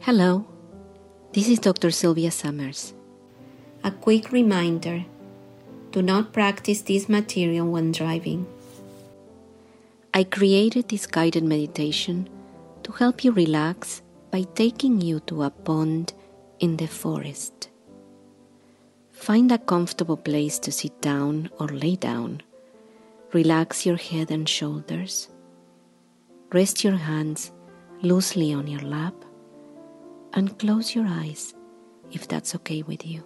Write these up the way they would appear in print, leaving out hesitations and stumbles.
Hello, this is Dr. Sylvia Summers. A quick reminder, do not practice this material when driving. I created this guided meditation to help you relax by taking you to a pond in the forest. Find a comfortable place to sit down or lay down. Relax your head and shoulders. Rest your hands loosely on your lap. And close your eyes, if that's okay with you.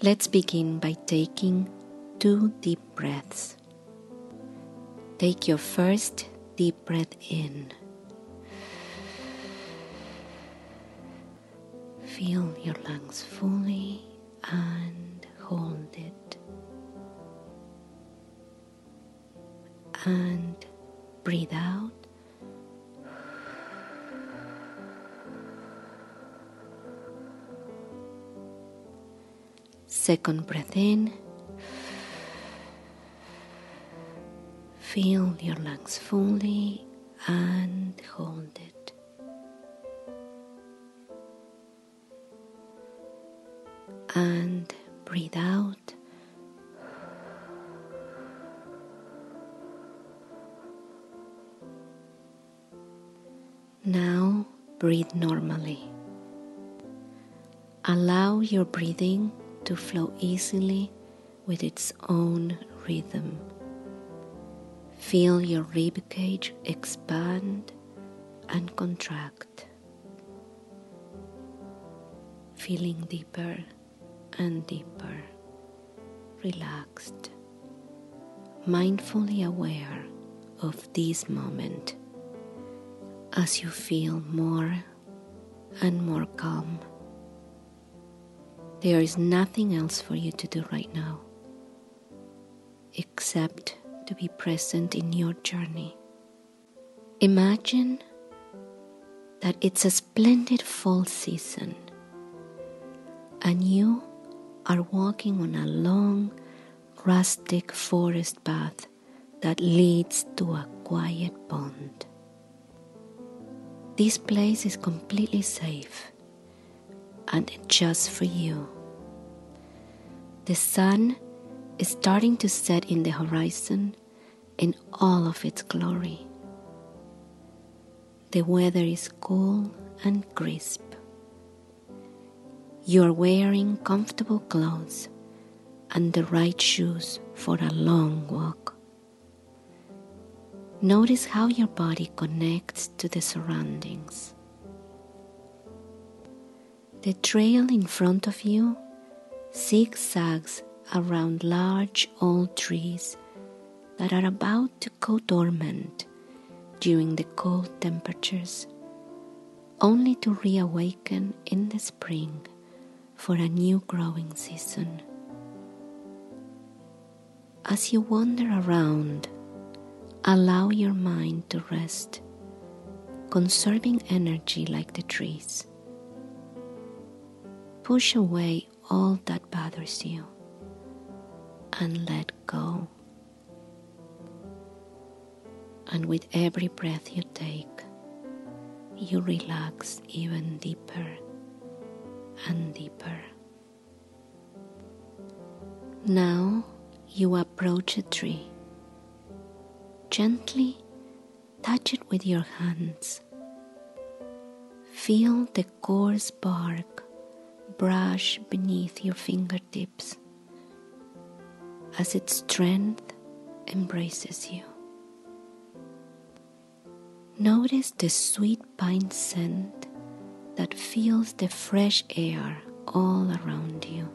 Let's begin by taking 2 deep breaths. Take your first deep breath in. Fill your lungs fully and hold it. And breathe out. Second breath in, fill your lungs fully and hold it. And breathe out. Now breathe normally. Allow your breathing to flow easily with its own rhythm. Feel your ribcage expand and contract, feeling deeper and deeper, relaxed, mindfully aware of this moment as you feel more and more calm. There is nothing else for you to do right now, except to be present in your journey. Imagine that it's a splendid fall season, and you are walking on a long, rustic forest path that leads to a quiet pond. This place is completely safe. And it's just for you. The sun is starting to set in the horizon in all of its glory. The weather is cool and crisp. You are wearing comfortable clothes and the right shoes for a long walk. Notice how your body connects to the surroundings. The trail in front of you zigzags around large old trees that are about to go dormant during the cold temperatures, only to reawaken in the spring for a new growing season. As you wander around, allow your mind to rest, conserving energy like the trees. Push away all that bothers you and let go. And with every breath you take, you relax even deeper and deeper. Now you approach a tree. Gently touch it with your hands. Feel the coarse bark brush beneath your fingertips as its strength embraces you. Notice the sweet pine scent that fills the fresh air all around you,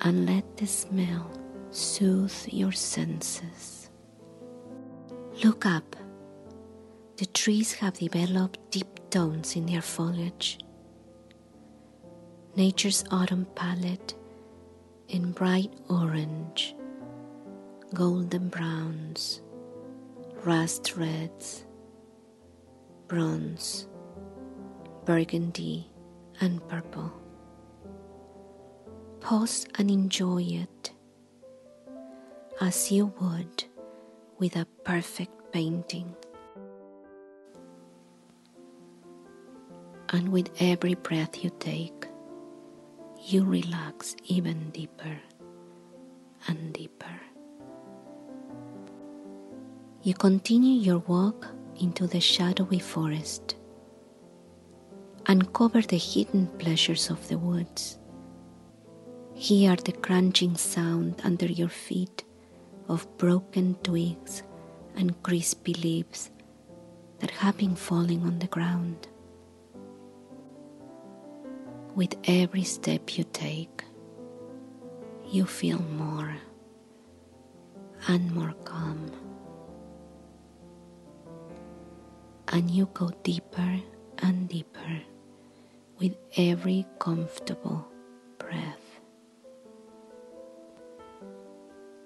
and let the smell soothe your senses. Look up. The trees have developed deep tones in their foliage. Nature's autumn palette in bright orange, golden browns, rust reds, bronze, burgundy and purple. Pause and enjoy it as you would with a perfect painting. And with every breath you take, you relax even deeper and deeper. You continue your walk into the shadowy forest. Uncover the hidden pleasures of the woods. Hear the crunching sound under your feet of broken twigs and crispy leaves that have been falling on the ground. With every step you take, you feel more and more calm. And you go deeper and deeper with every comfortable breath.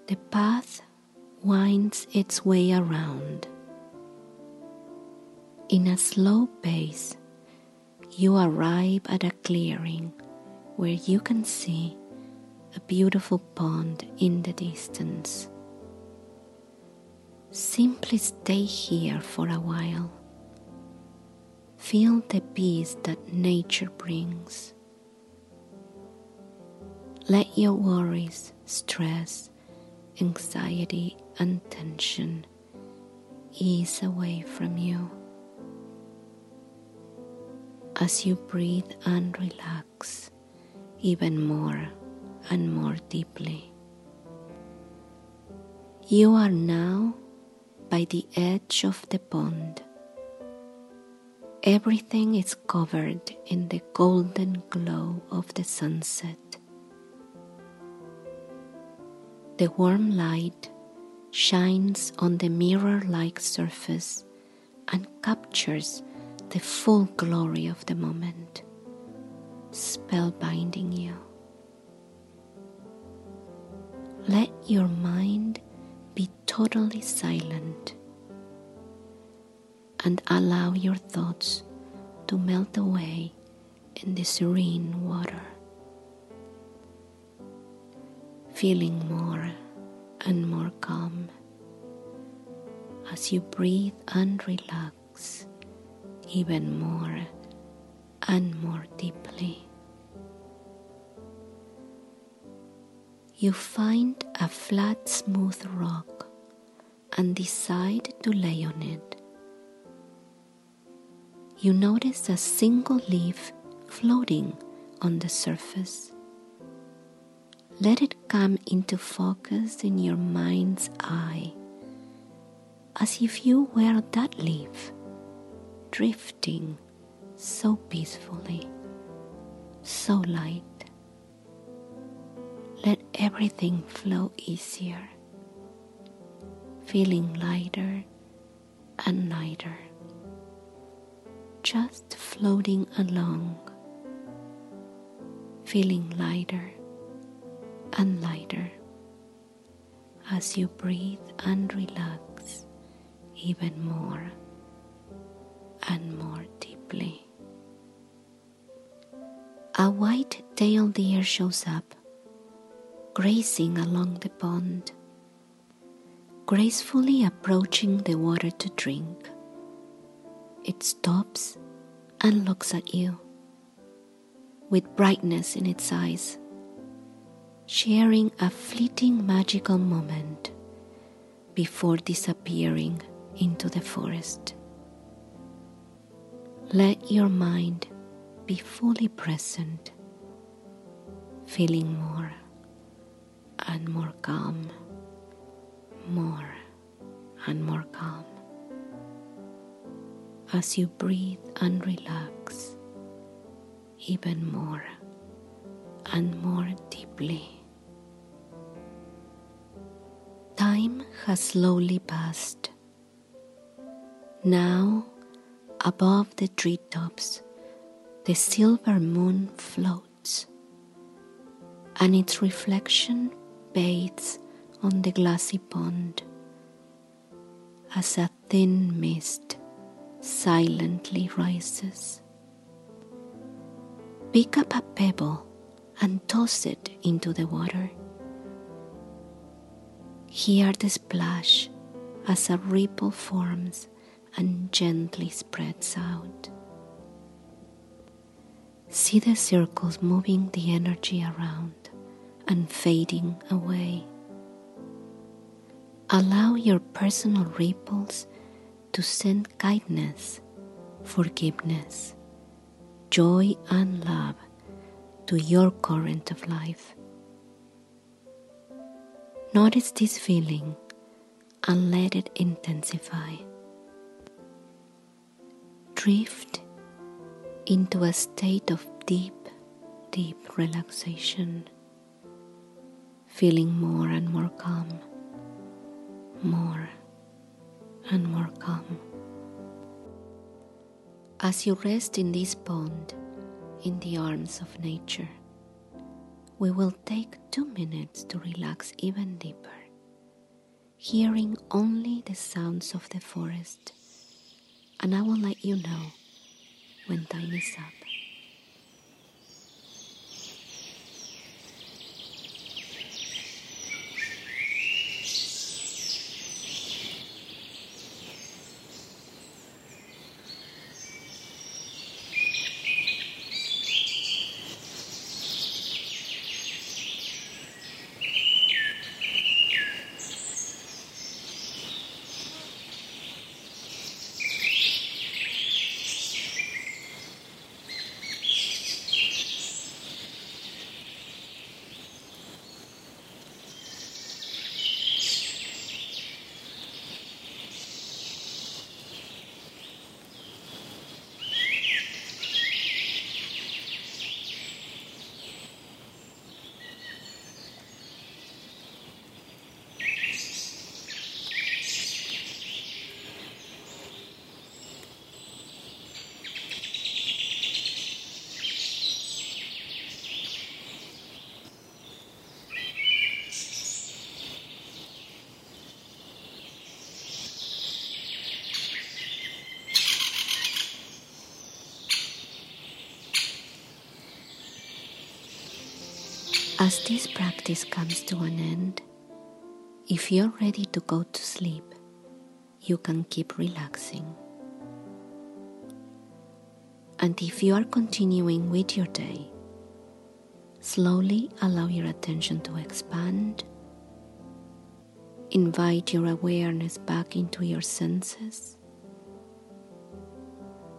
The path winds its way around. In a slow pace, you arrive at a clearing where you can see a beautiful pond in the distance. Simply stay here for a while. Feel the peace that nature brings. Let your worries, stress, anxiety, and tension ease away from you. As you breathe and relax even more and more deeply, you are now by the edge of the pond. Everything is covered in the golden glow of the sunset. The warm light shines on the mirror-like surface and captures the full glory of the moment, spellbinding you. Let your mind be totally silent and allow your thoughts to melt away in the serene water, feeling more and more calm as you breathe and relax even more and more deeply. You find a flat, smooth rock and decide to lay on it. You notice a single leaf floating on the surface. Let it come into focus in your mind's eye, as if you were that leaf, drifting so peacefully, so light. Let everything flow easier, feeling lighter and lighter, just floating along, feeling lighter and lighter as you breathe and relax even more and more deeply. A white-tailed deer shows up, grazing along the pond, gracefully approaching the water to drink. It stops and looks at you, with brightness in its eyes, sharing a fleeting magical moment before disappearing into the forest. Let your mind be fully present, feeling more and more calm, more and more calm, as you breathe and relax even more and more deeply. Time has slowly passed. Now, above the treetops, the silver moon floats, and its reflection bathes on the glassy pond as a thin mist silently rises. Pick up a pebble and toss it into the water. Hear the splash as a ripple forms and gently spreads out. See the circles moving the energy around and fading away. Allow your personal ripples to send kindness, forgiveness, joy and love to your current of life. Notice this feeling and let it intensify. Drift into a state of deep, deep relaxation, feeling more and more calm, more and more calm. As you rest in this pond, in the arms of nature, we will take 2 minutes to relax even deeper, hearing only the sounds of the forest, and I will let you know when time is up. As this practice comes to an end, if you're ready to go to sleep, you can keep relaxing. And if you are continuing with your day, slowly allow your attention to expand. Invite your awareness back into your senses.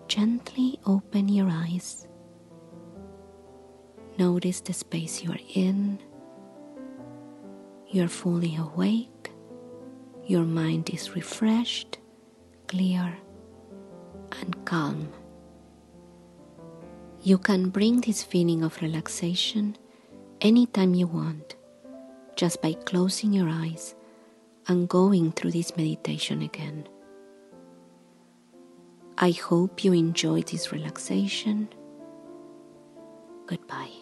Gently open your eyes. Notice the space you are in. You are fully awake. Your mind is refreshed, clear, and calm. You can bring this feeling of relaxation anytime you want, just by closing your eyes and going through this meditation again. I hope you enjoyed this relaxation. Goodbye.